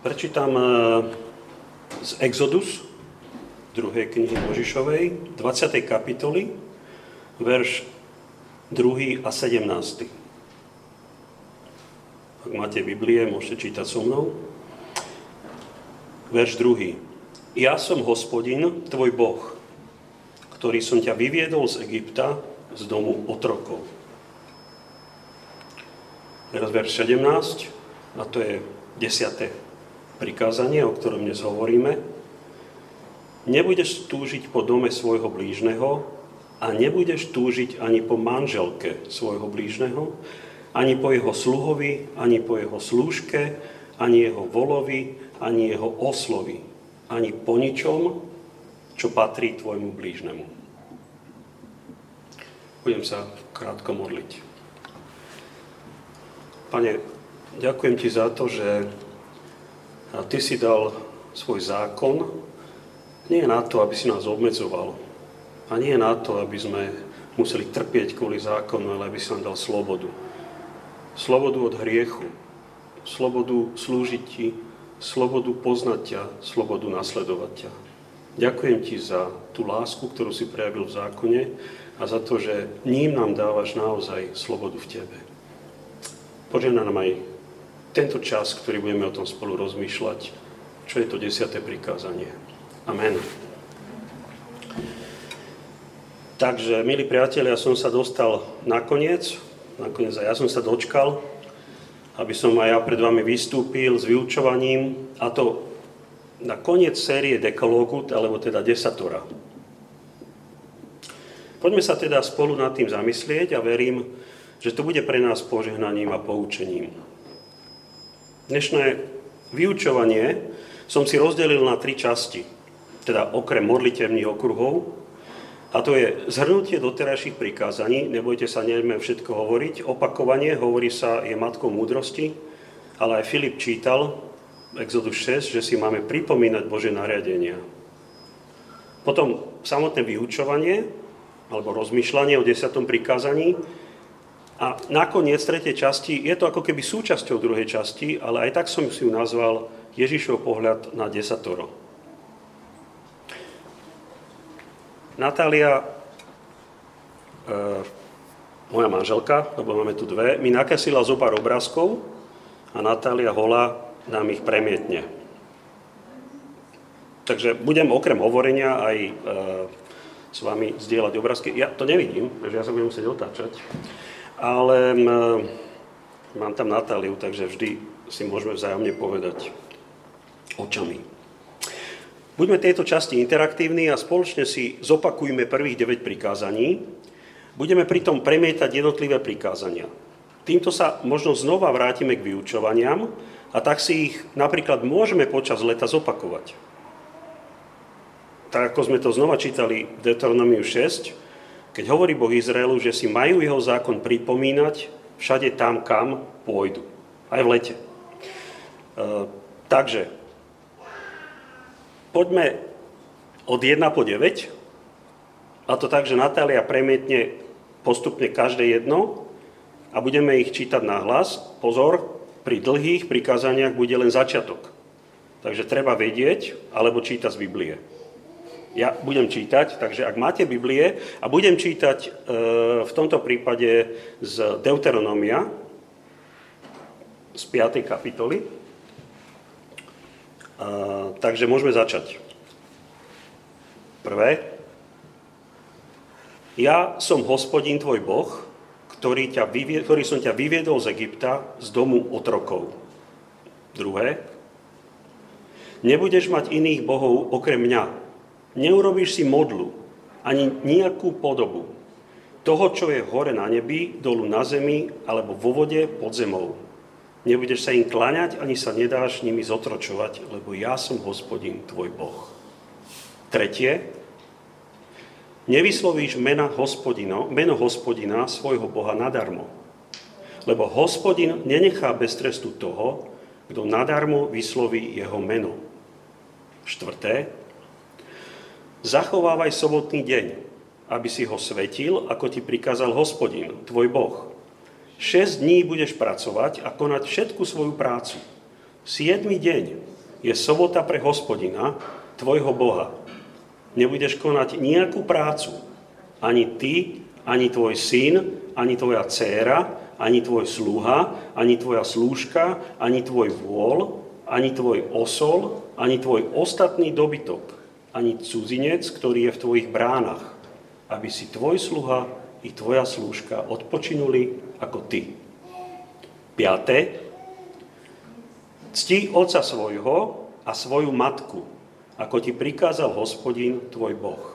Prečítam z Exodus, druhej knihy Mojžišovej, 20. kapitoly, verš 2. a 17. Ak máte Biblie, môžete čítať so mnou. Verš 2. Ja som Hospodin, tvoj Boh, ktorý som ťa vyviedol z Egypta, z domu otrokov. Teraz verš 17, a to je 10. prikázanie, o ktorom dnes hovoríme. Nebudeš túžiť po dome svojho blížneho a nebudeš túžiť ani po manželke svojho blížneho, ani po jeho sluhovi, ani po jeho slúžke, ani jeho volovi, ani jeho oslovi, ani po ničom, čo patrí tvojmu blížnemu. Budem sa krátko modliť. Pane, ďakujem ti za to, že a ty si dal svoj zákon, nie na to, aby si nás obmedzoval. A nie na to, aby sme museli trpieť kvôli zákonu, ale aby si nám dal slobodu. Slobodu od hriechu, slobodu slúžiť ti, slobodu poznať ťa, slobodu nasledovať ťa. Ďakujem ti za tú lásku, ktorú si prejavil v zákone a za to, že ním nám dávaš naozaj slobodu v tebe. Požehná nám aj tento čas, ktorý budeme o tom spolu rozmýšľať, čo je to 10. prikázanie. Amen. Takže, milí priatelia, ja som sa dostal nakoniec a ja som sa dočkal, aby som aj ja pred vami vystúpil s vyučovaním, a to na koniec série Dekalógu, alebo teda Desatora. Poďme sa teda spolu nad tým zamyslieť a verím, že to bude pre nás požehnaním a poučením. Dnešné vyučovanie som si rozdelil na 3 časti, teda okrem modlitevných okruhov, a to je zhrnutie doterajších prikázaní, nebojte sa, nejdeme všetko hovoriť, opakovanie, hovorí sa, je matkou múdrosti, ale aj Filip čítal, Exodus 6, že si máme pripomínať Božie nariadenia. Potom samotné vyučovanie, alebo rozmýšľanie o 10. prikázaní. A nakoniec tretej časti, je to ako keby súčasťou druhej časti, ale aj tak som si ju nazval Ježišov pohľad na desatoro. Natália, moja manželka, lebo máme tu 2, mi nakreslila zo pár obrázkov a Natália Hola nám ich premietne. Takže budem okrem hovorenia aj s vami zdieľať obrázky. Ja to nevidím, takže ja sa budem musieť otáčať. Ale mám tam Natáliu, takže vždy si môžeme vzájomne povedať očami. Buďme tejto časti interaktívni a spoločne si zopakujme prvých 9 prikázaní. Budeme pritom premietať jednotlivé prikázania. Týmto sa možno znova vrátime k vyučovaniam a tak si ich napríklad môžeme počas leta zopakovať. Tak ako sme to znova čítali v Deuteronomiu 6, keď hovorí Boh Izraelu, že si majú jeho zákon pripomínať všade tam, kam pôjdu. Aj v lete. Takže, poďme od 1 po 9. A to tak, že Natália premietne postupne každé jedno a budeme ich čítať nahlas. Pozor, pri dlhých prikázaniach bude len začiatok. Takže treba vedieť, alebo čítať z Biblie. Ja budem čítať, takže ak máte Biblie, a budem čítať v tomto prípade z Deuteronomia, z 5. kapitoly. Takže môžeme začať. Prvé. Ja som Hospodin tvoj Boh, ktorý som ťa vyviedol z Egypta, z domu otrokov. Druhé. Nebudeš mať iných bohov okrem mňa. Neurobíš si modlu, ani nejakú podobu toho, čo je hore na nebi, dolu na zemi, alebo vo vode pod zemou. Nebudeš sa im kláňať, ani sa nedáš nimi zotročovať, lebo ja som Hospodin, tvoj Boh. Tretie, nevyslovíš meno Hospodina, svojho Boha, nadarmo, lebo Hospodin nenechá bez trestu toho, kto nadarmo vysloví jeho meno. Štvrté, zachovávaj sobotný deň, aby si ho svetil, ako ti prikázal Hospodin, tvoj Boh. 6 dní budeš pracovať a konať všetku svoju prácu, Siedmy deň je sobota pre Hospodina, tvojho Boha. Nebudeš konať nejakú prácu. Ani ty, ani tvoj syn, ani tvoja dcéra, ani tvoj sluha, ani tvoja slúžka, ani tvoj vôl, ani tvoj osol, ani tvoj ostatný dobytok, ani cudzinec, ktorý je v tvojich bránach, aby si tvoj sluha i tvoja slúžka odpočinuli ako ty. 5. Cti otca svojho a svoju matku, ako ti prikázal Hospodin, tvoj Boh,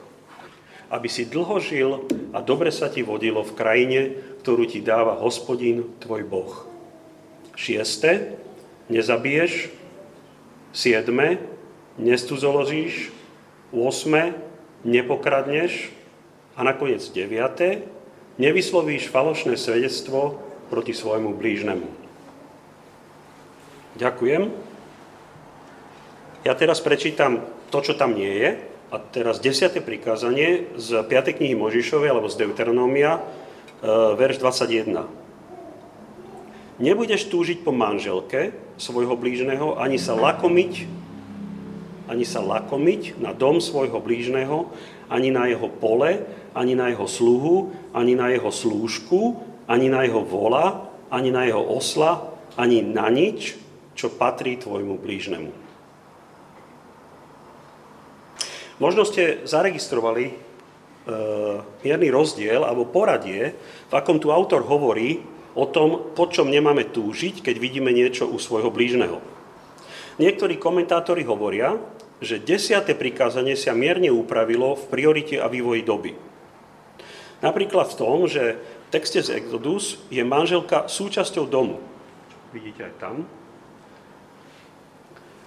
aby si dlho žil a dobre sa ti vodilo v krajine, ktorú ti dáva Hospodin, tvoj Boh. 6. Nezabiješ. 7. Nestudzoložíš. 8. Nepokradneš. A nakoniec 9. Nevyslovíš falošné svedectvo proti svojmu blížnemu. Ďakujem. Ja teraz prečítam to, čo tam nie je. A teraz 10. prikázanie z 5. knihy Mojžišovej, alebo z Deuteronomia, verš 21. Nebudeš túžiť po manželke svojho blížneho, ani sa lakomiť na dom svojho blížneho, ani na jeho pole, ani na jeho sluhu, ani na jeho slúžku, ani na jeho vola, ani na jeho osla, ani na nič, čo patrí tvojmu blížnemu. Možno ste zaregistrovali mierny rozdiel alebo poradie, v akom tu autor hovorí o tom, po čom nemáme túžiť, keď vidíme niečo u svojho blížneho. Niektorí komentátori hovoria, že 10. prikázanie sa mierne upravilo v priorite a vývoji doby. Napríklad v tom, že v texte z Exodus je manželka súčasťou domu. Vidíte aj tam.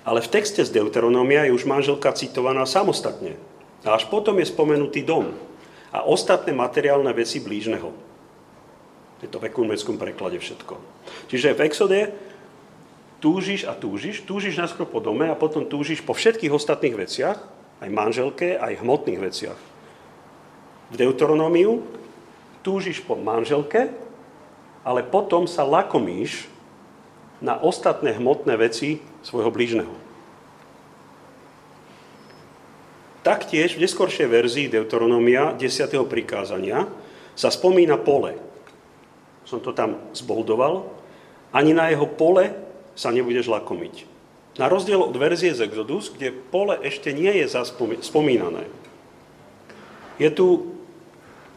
Ale v texte z Deuteronomia je už manželka citovaná samostatne. A až potom je spomenutý dom a ostatné materiálne veci blížneho. Je to v ekumenskom preklade všetko. Čiže v Exode túžiš najskôr po dome a potom túžiš po všetkých ostatných veciach, aj manželke, aj hmotných veciach. V Deuteronomiu túžiš po manželke, ale potom sa lakomíš na ostatné hmotné veci svojho blížneho. Taktiež v neskoršej verzii Deuteronomia 10. prikázania sa spomína pole. Som to tam zboldoval. Ani na jeho pole sa nebudeš lakomiť. Na rozdiel od verzie z Exodus, kde pole ešte nie je spomínané. Je tu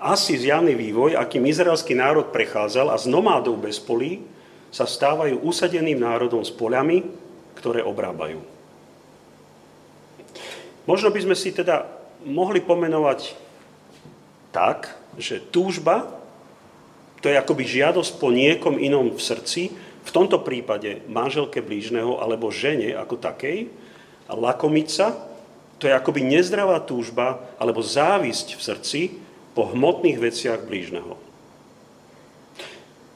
asi zjavný vývoj, akým izraelský národ prechádzal a z nomádov bez polí sa stávajú usadeným národom s poľami, ktoré obrábajú. Možno by sme si teda mohli pomenovať tak, že túžba, to je akoby žiadosť po niekom inom v srdci, v tomto prípade manželke blížneho alebo žene ako takej, a lakomica, to je akoby nezdravá túžba alebo závisť v srdci po hmotných veciach blížneho.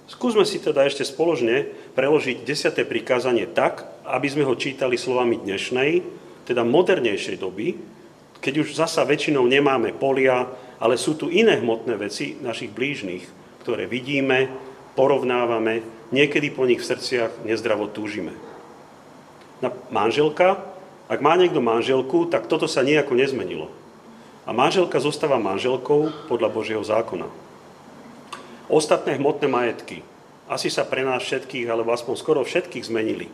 Skúsme si teda ešte spoločne preložiť 10. prikázanie tak, aby sme ho čítali slovami dnešnej, teda modernejšej doby, keď už zasa väčšinou nemáme polia, ale sú tu iné hmotné veci našich blížnych, ktoré vidíme, porovnávame, niekedy po nich v srdciach nezdravo túžime. Manželka, ak má niekto manželku, tak toto sa nejako nezmenilo. A manželka zostáva manželkou podľa Božieho zákona. Ostatné hmotné majetky. Asi sa pre nás všetkých, alebo aspoň skoro všetkých zmenili.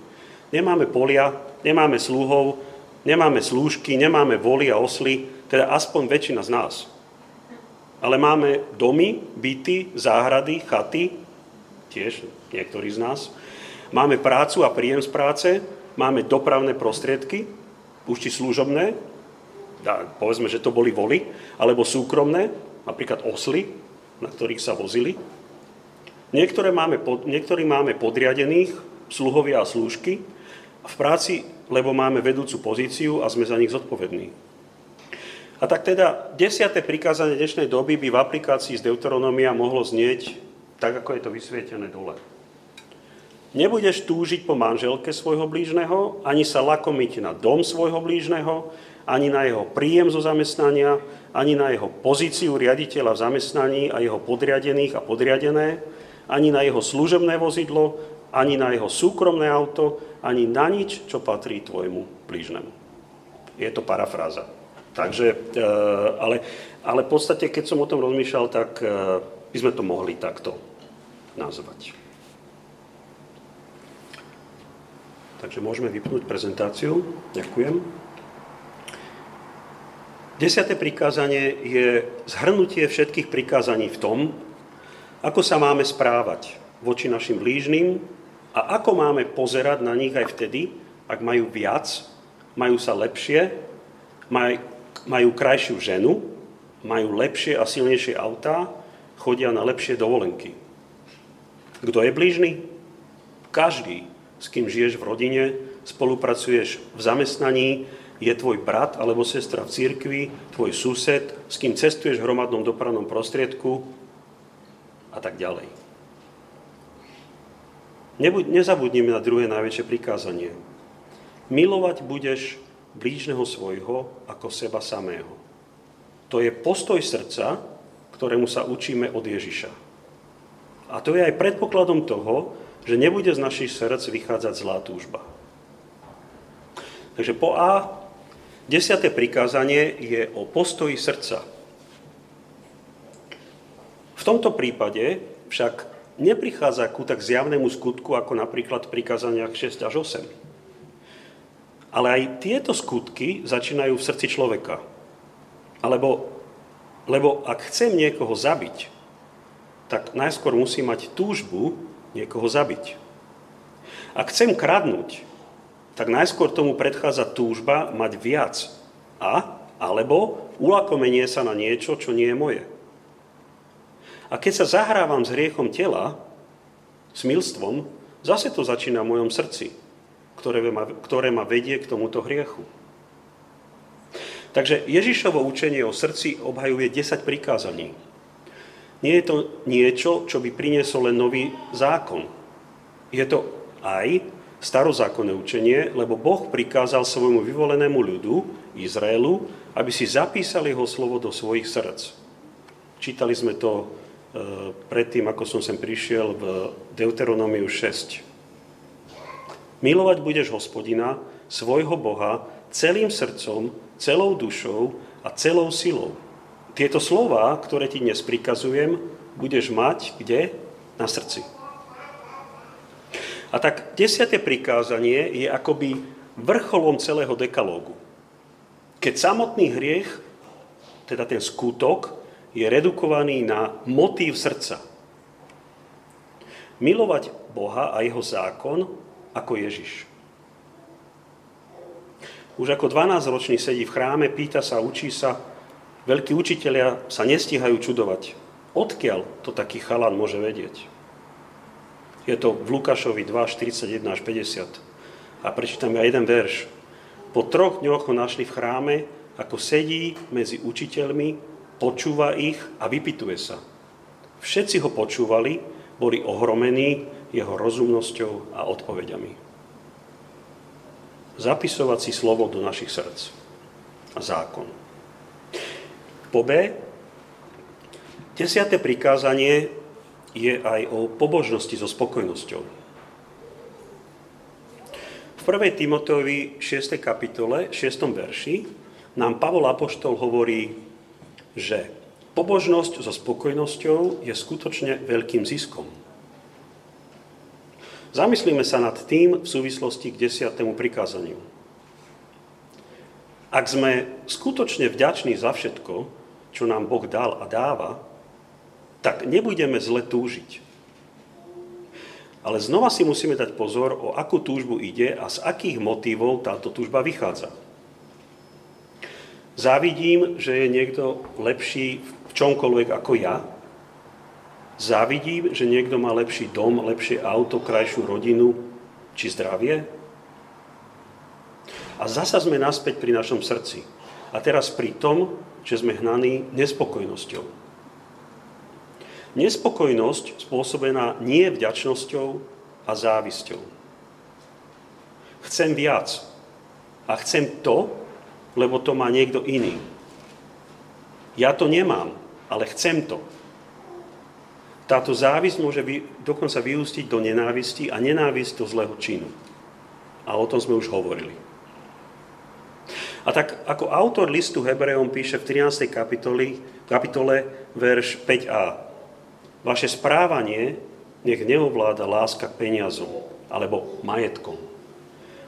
Nemáme polia, nemáme sluhov, nemáme slúžky, nemáme voly a osly, teda aspoň väčšina z nás. Ale máme domy, byty, záhrady, chaty, tiež niektorí z nás. Máme prácu a príjem z práce, máme dopravné prostriedky, už či služobné, povedzme, že to boli voly, alebo súkromné, napríklad osly, na ktorých sa vozili. Niektorí máme podriadených, sluhovia a slúžky v práci, lebo máme vedúcu pozíciu a sme za nich zodpovední. A tak teda 10. prikázanie dnešnej doby by v aplikácii z Deuteronomia mohlo znieť tak, ako je to vysvietené dole. Nebudeš túžiť po manželke svojho blížneho, ani sa lakomiť na dom svojho blížneho, ani na jeho príjem zo zamestnania, ani na jeho pozíciu riaditeľa v zamestnaní a jeho podriadených a podriadené, ani na jeho služobné vozidlo, ani na jeho súkromné auto, ani na nič, čo patrí tvojmu blížnemu. Je to parafráza. Takže, ale v podstate, keď som o tom rozmýšľal, tak by sme to mohli takto nazvať. Takže môžeme vypnúť prezentáciu. Ďakujem. 10. prikázanie je zhrnutie všetkých prikázaní v tom, ako sa máme správať voči našim blížnym a ako máme pozerať na nich aj vtedy, ak majú viac, majú sa lepšie, majú krajšiu ženu, majú lepšie a silnejšie autá, chodia na lepšie dovolenky. Kto je blížny? Každý, s kým žiješ v rodine, spolupracuješ v zamestnaní, je tvoj brat alebo sestra v cirkvi, tvoj sused, s kým cestuješ v hromadnom dopravnom prostriedku a tak ďalej. Nezabudnime na druhé najväčšie prikázanie. Milovať budeš blížneho svojho ako seba samého. To je postoj srdca, ktorému sa učíme od Ježiša. A to je aj predpokladom toho, že nebude z našich srdc vychádzať zlá túžba. Takže po A, 10. prikázanie je o postoji srdca. V tomto prípade však neprichádza ku tak zjavnému skutku, ako napríklad v prikázaniach 6 až 8. Ale aj tieto skutky začínajú v srdci človeka. Lebo ak chcem niekoho zabiť, tak najskôr musí mať túžbu niekoho zabiť. Ak chcem kradnúť, tak najskôr tomu predchádza túžba mať viac alebo ulakomenie sa na niečo, čo nie je moje. A keď sa zahrávam s hriechom tela, s milstvom, zase to začína v mojom srdci, ktoré ma vedie k tomuto hriechu. Takže Ježišovo učenie o srdci obhajuje 10 prikázaní. Nie je to niečo, čo by priniesol len nový zákon. Je to aj starozákonné učenie, lebo Boh prikázal svojmu vyvolenému ľudu, Izraelu, aby si zapísali jeho slovo do svojich srdc. Čítali sme to predtým, ako som sem prišiel, v Deuteronomiu 6. Milovať budeš Hospodina, svojho Boha, celým srdcom, celou dušou a celou silou. Tieto slová, ktoré ti dnes prikazujem, budeš mať kde? Na srdci. A tak 10. prikázanie je akoby vrcholom celého dekalógu. Keď samotný hriech, teda ten skutok, je redukovaný na motív srdca. Milovať Boha a jeho zákon ako Ježiš. Už ako 12-ročný sedí v chráme, pýta sa, učí sa. Veľkí učitelia sa nestíhajú čudovať. Odkiaľ to taký chalan môže vedieť? Je to v Lukášovi 2:41-50. A prečítam ja jeden verš. Po 3 dňoch ho našli v chráme, ako sedí medzi učiteľmi, počúva ich a vypytuje sa. Všetci ho počúvali, boli ohromení jeho rozumnosťou a odpoveďami. Zapisovať si slovo do našich srdc. A zákon. Po B, 10. prikázanie je aj o pobožnosti so spokojnosťou. V 1. Timotejovi 6. kapitole, 6. verši, nám Pavol Apoštol hovorí, že pobožnosť so spokojnosťou je skutočne veľkým ziskom. Zamyslíme sa nad tým v súvislosti k 10. prikázaniu. Ak sme skutočne vďační za všetko, čo nám Boh dal a dáva, tak nebudeme zle túžiť. Ale znova si musíme dať pozor, o akú túžbu ide a z akých motivov táto túžba vychádza. Závidím, že je niekto lepší v čomkoľvek ako ja, závidím, že niekto má lepší dom, lepšie auto, krajšiu rodinu či zdravie? A zasa sme naspäť pri našom srdci. A teraz pri tom, že sme hnaní nespokojnosťou. Nespokojnosť spôsobená nie vďačnosťou a závisťou. Chcem viac. A chcem to, lebo to má niekto iný. Ja to nemám, ale chcem to. Táto závisť môže dokonca vyústiť do nenávisti a nenávisť do zlého činu. A o tom sme už hovorili. A tak ako autor listu Hebrejom píše v 13. kapitole verš 5a. Vaše správanie nech neovláda láska k peniazom alebo majetkom.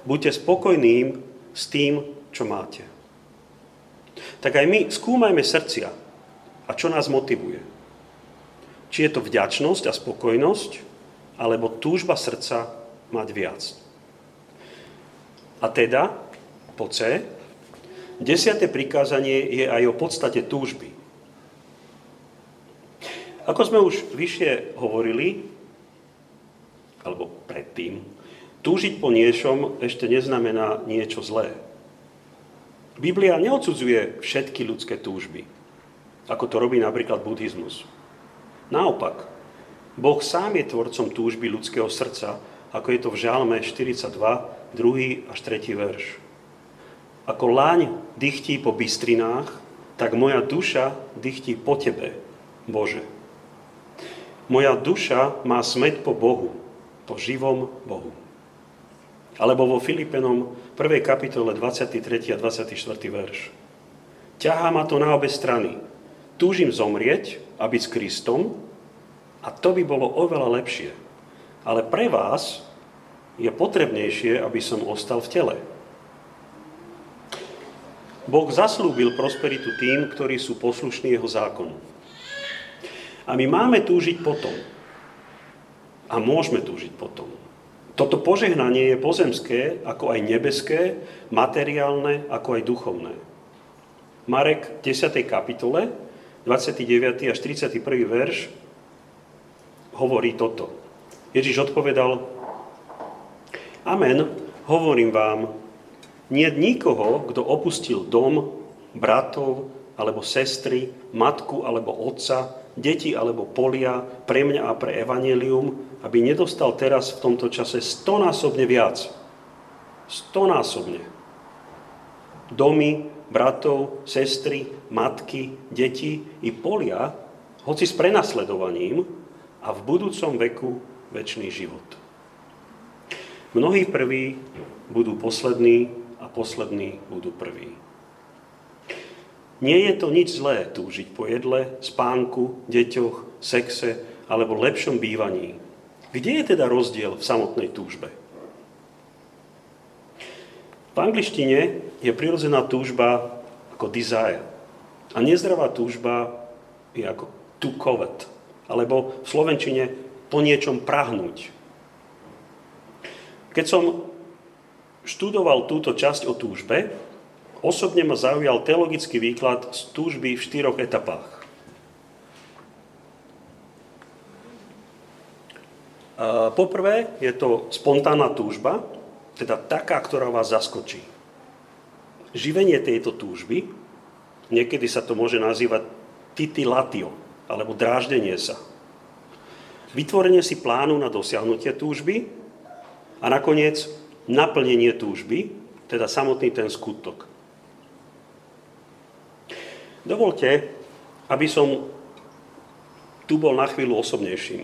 Buďte spokojným s tým, čo máte. Tak aj my skúmajme srdcia a čo nás motivuje. Či je to vďačnosť a spokojnosť alebo túžba srdca mať viac. A teda, po C, 10. prikázanie je aj o podstate túžby. Ako sme už vyššie hovorili, alebo predtým, túžiť po niečom ešte neznamená niečo zlé. Biblia neodsudzuje všetky ľudské túžby, ako to robí napríklad buddhizmus. Naopak, Boh sám je tvorcom túžby ľudského srdca, ako je to v Žalme 42, 2. až 3. verš. Ako laň dychtí po bystrinách, tak moja duša dychtí po tebe, Bože. Moja duša má smäd po Bohu, po živom Bohu. Alebo vo Filipenom 1. kapitole 23. a 24. verš. Ťahá ma to na obe strany. Túžim zomrieť a byť s Kristom a to by bolo oveľa lepšie. Ale pre vás je potrebnejšie, aby som ostal v tele. Boh zaslúbil prosperitu tým, ktorí sú poslušní jeho zákonu. A my máme túžiť potom. A môžeme túžiť potom. Toto požehnanie je pozemské, ako aj nebeské, materiálne, ako aj duchovné. Marek 10. kapitole, 29. až 31. verš hovorí toto. Ježiš odpovedal: Amen, hovorím vám, niet nikoho, kto opustil dom, bratov, alebo sestry, matku, alebo otca, deti alebo polia pre mňa a pre evanjelium, aby nedostal teraz v tomto čase 100-násobne viac. 100-násobne. Domy, bratov, sestry, matky, deti i polia, hoci s prenasledovaním a v budúcom veku večný život. Mnohí prví budú poslední a poslední budú prví. Nie je to nič zlé túžiť po jedle, spánku, deťoch, sexe alebo lepšom bývaní. Kde je teda rozdiel v samotnej túžbe? V angličtine je prirodzená túžba ako desire a nezdravá túžba je ako to covet, alebo v slovenčine po niečom prahnúť. Keď som študoval túto časť o túžbe, osobne ma zaujal teologický výklad z túžby v 4 etapách. Poprvé je to spontánna túžba, teda taká, ktorá vás zaskočí. Živenie tejto túžby, niekedy sa to môže nazývať titilatio, alebo dráždenie sa. Vytvorenie si plánu na dosiahnutie túžby a nakoniec naplnenie túžby, teda samotný ten skutok. Dovoľte, aby som tu bol na chvíľu osobnejším.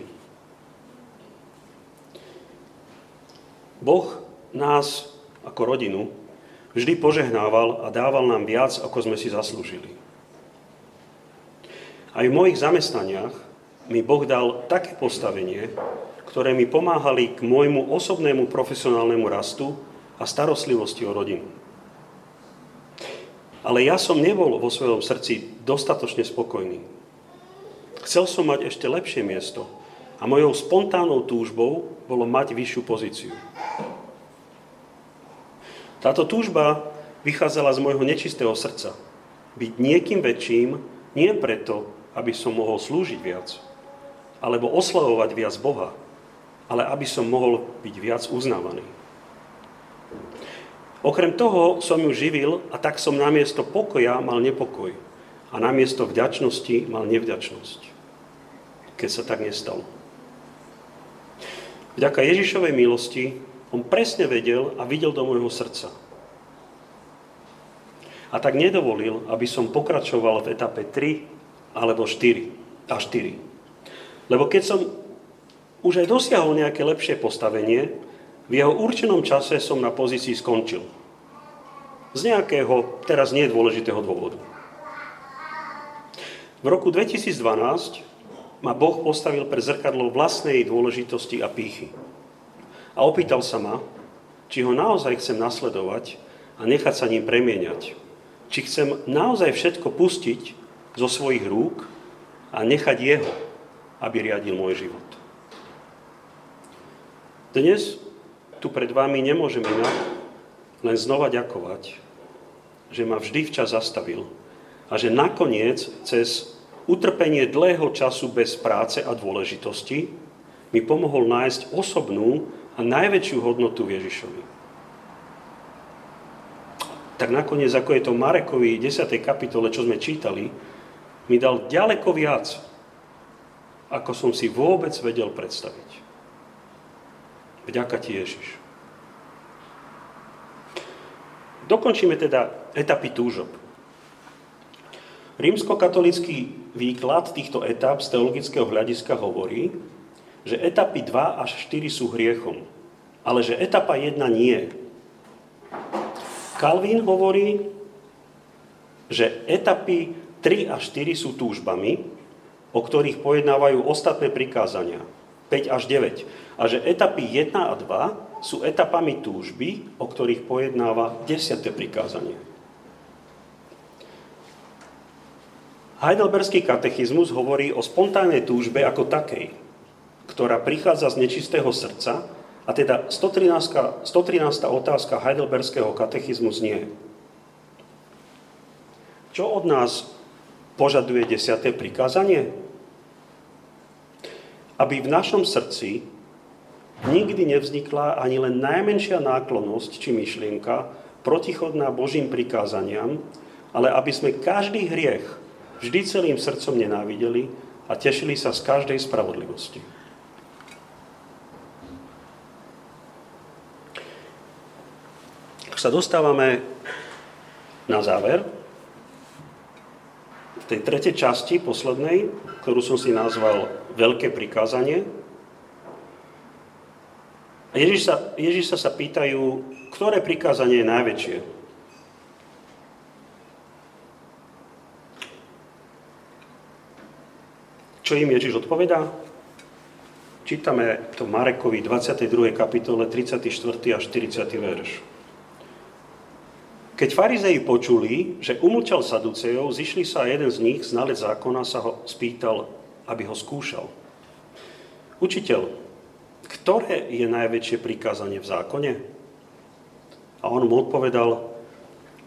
Boh nás ako rodinu vždy požehnával a dával nám viac, ako sme si zaslúžili. Aj v mojich zamestnaniach mi Boh dal také postavenie, ktoré mi pomáhali k môjmu osobnému profesionálnemu rastu a starostlivosti o rodinu. Ale ja som nebol vo svojom srdci dostatočne spokojný. Chcel som mať ešte lepšie miesto a mojou spontánnou túžbou bolo mať vyššiu pozíciu. Táto túžba vychádzala z môjho nečistého srdca. Byť niekým väčším, nie preto, aby som mohol slúžiť viac, alebo oslavovať viac Boha, ale aby som mohol byť viac uznávaný. Okrem toho som ju živil a tak som namiesto pokoja mal nepokoj a namiesto vďačnosti mal nevďačnosť, keď sa tak nestalo. Vďaka Ježišovej milosti on presne vedel a videl do môjho srdca. A tak nedovolil, aby som pokračoval v etape 3 alebo 4. Lebo keď som už aj dosiahol nejaké lepšie postavenie, v jeho určenom čase som na pozícii skončil. Z nejakého, teraz nie dôležitého dôvodu. V roku 2012 ma Boh postavil pre zrkadlo vlastnej dôležitosti a pýchy. A opýtal sa ma, či ho naozaj chcem nasledovať a nechať sa ním premieňať. Či chcem naozaj všetko pustiť zo svojich rúk a nechať jeho, aby riadil môj život. Dnes tu pred vami nemôžem inak len znova ďakovať, že ma vždy včas zastavil a že nakoniec cez utrpenie dlhého času bez práce a dôležitosti mi pomohol nájsť osobnú a najväčšiu hodnotu v Ježišovi. Tak nakoniec, ako je to Marekovi 10. kapitole, čo sme čítali, mi dal ďaleko viac, ako som si vôbec vedel predstaviť. Vďaka ti, Ježiš. Dokončíme teda etapy túžob. Rímskokatolícky výklad týchto etap z teologického hľadiska hovorí, že etapy 2 až 4 sú hriechom, ale že etapa 1 nie. Kalvín hovorí, že etapy 3 až 4 sú túžbami, o ktorých pojednávajú ostatné prikázania. 5 až 9. A že etapy 1 a 2 sú etapami túžby, o ktorých pojednáva 10. prikázanie. Heidelberský katechizmus hovorí o spontánnej túžbe ako takej, ktorá prichádza z nečistého srdca, a teda 113. otázka Heidelberského katechizmu znie. Čo od nás požaduje 10. prikázanie? Aby v našom srdci nikdy nevznikla ani len najmenšia náklonosť či myšlienka protichodná Božím prikázaniam, ale aby sme každý hriech vždy celým srdcom nenávideli a tešili sa z každej spravodlivosti. Ak sa dostávame na záver, v tej tretej časti, poslednej, ktorú som si nazval Veľké prikázanie. Ježiša sa pýtajú, ktoré prikázanie je najväčšie. Čo im Ježiš odpovedá? Čítame to Marekovi 22. kapitole 34. až 40. verš. Keď farizeji počuli, že umlčal Saducejov, zišli sa a jeden z nich, znalec zákona, sa ho spýtal, aby ho skúšal. Učiteľ, ktoré je najväčšie prikázanie v zákone? A on mu odpovedal,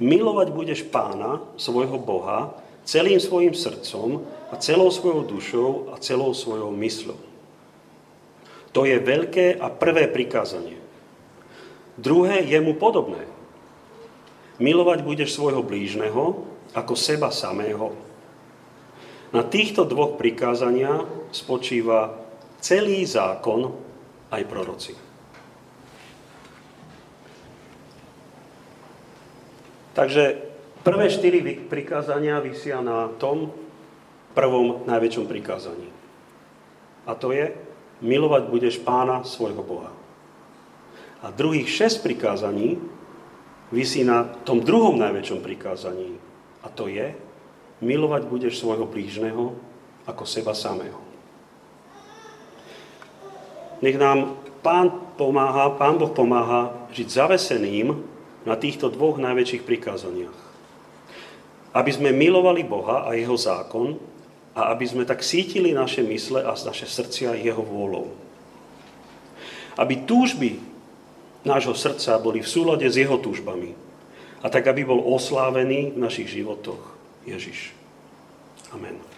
milovať budeš Pána, svojho Boha, celým svojim srdcom a celou svojou dušou a celou svojou mysľou. To je veľké a prvé prikázanie. Druhé je mu podobné. Milovať budeš svojho blížneho ako seba samého. Na týchto dvoch prikázania spočíva celý zákon aj proroci. Takže prvé 4 prikázania visia na tom prvom najväčšom prikázaní. A to je milovať budeš Pána svojho Boha. A druhých 6 prikázaní visí na tom druhom najväčšom prikázaní. A to je, milovať budeš svojho blížneho ako seba samého. Nech nám Pán Boh pomáha žiť zaveseným na týchto dvoch najväčších prikázaniach. Aby sme milovali Boha a jeho zákon a aby sme tak sítili naše mysle a naše srdcia jeho vôľou. Aby túžby nášho srdca boli v súlade s jeho túžbami. A tak, aby bol oslávený v našich životoch Ježiš. Amen.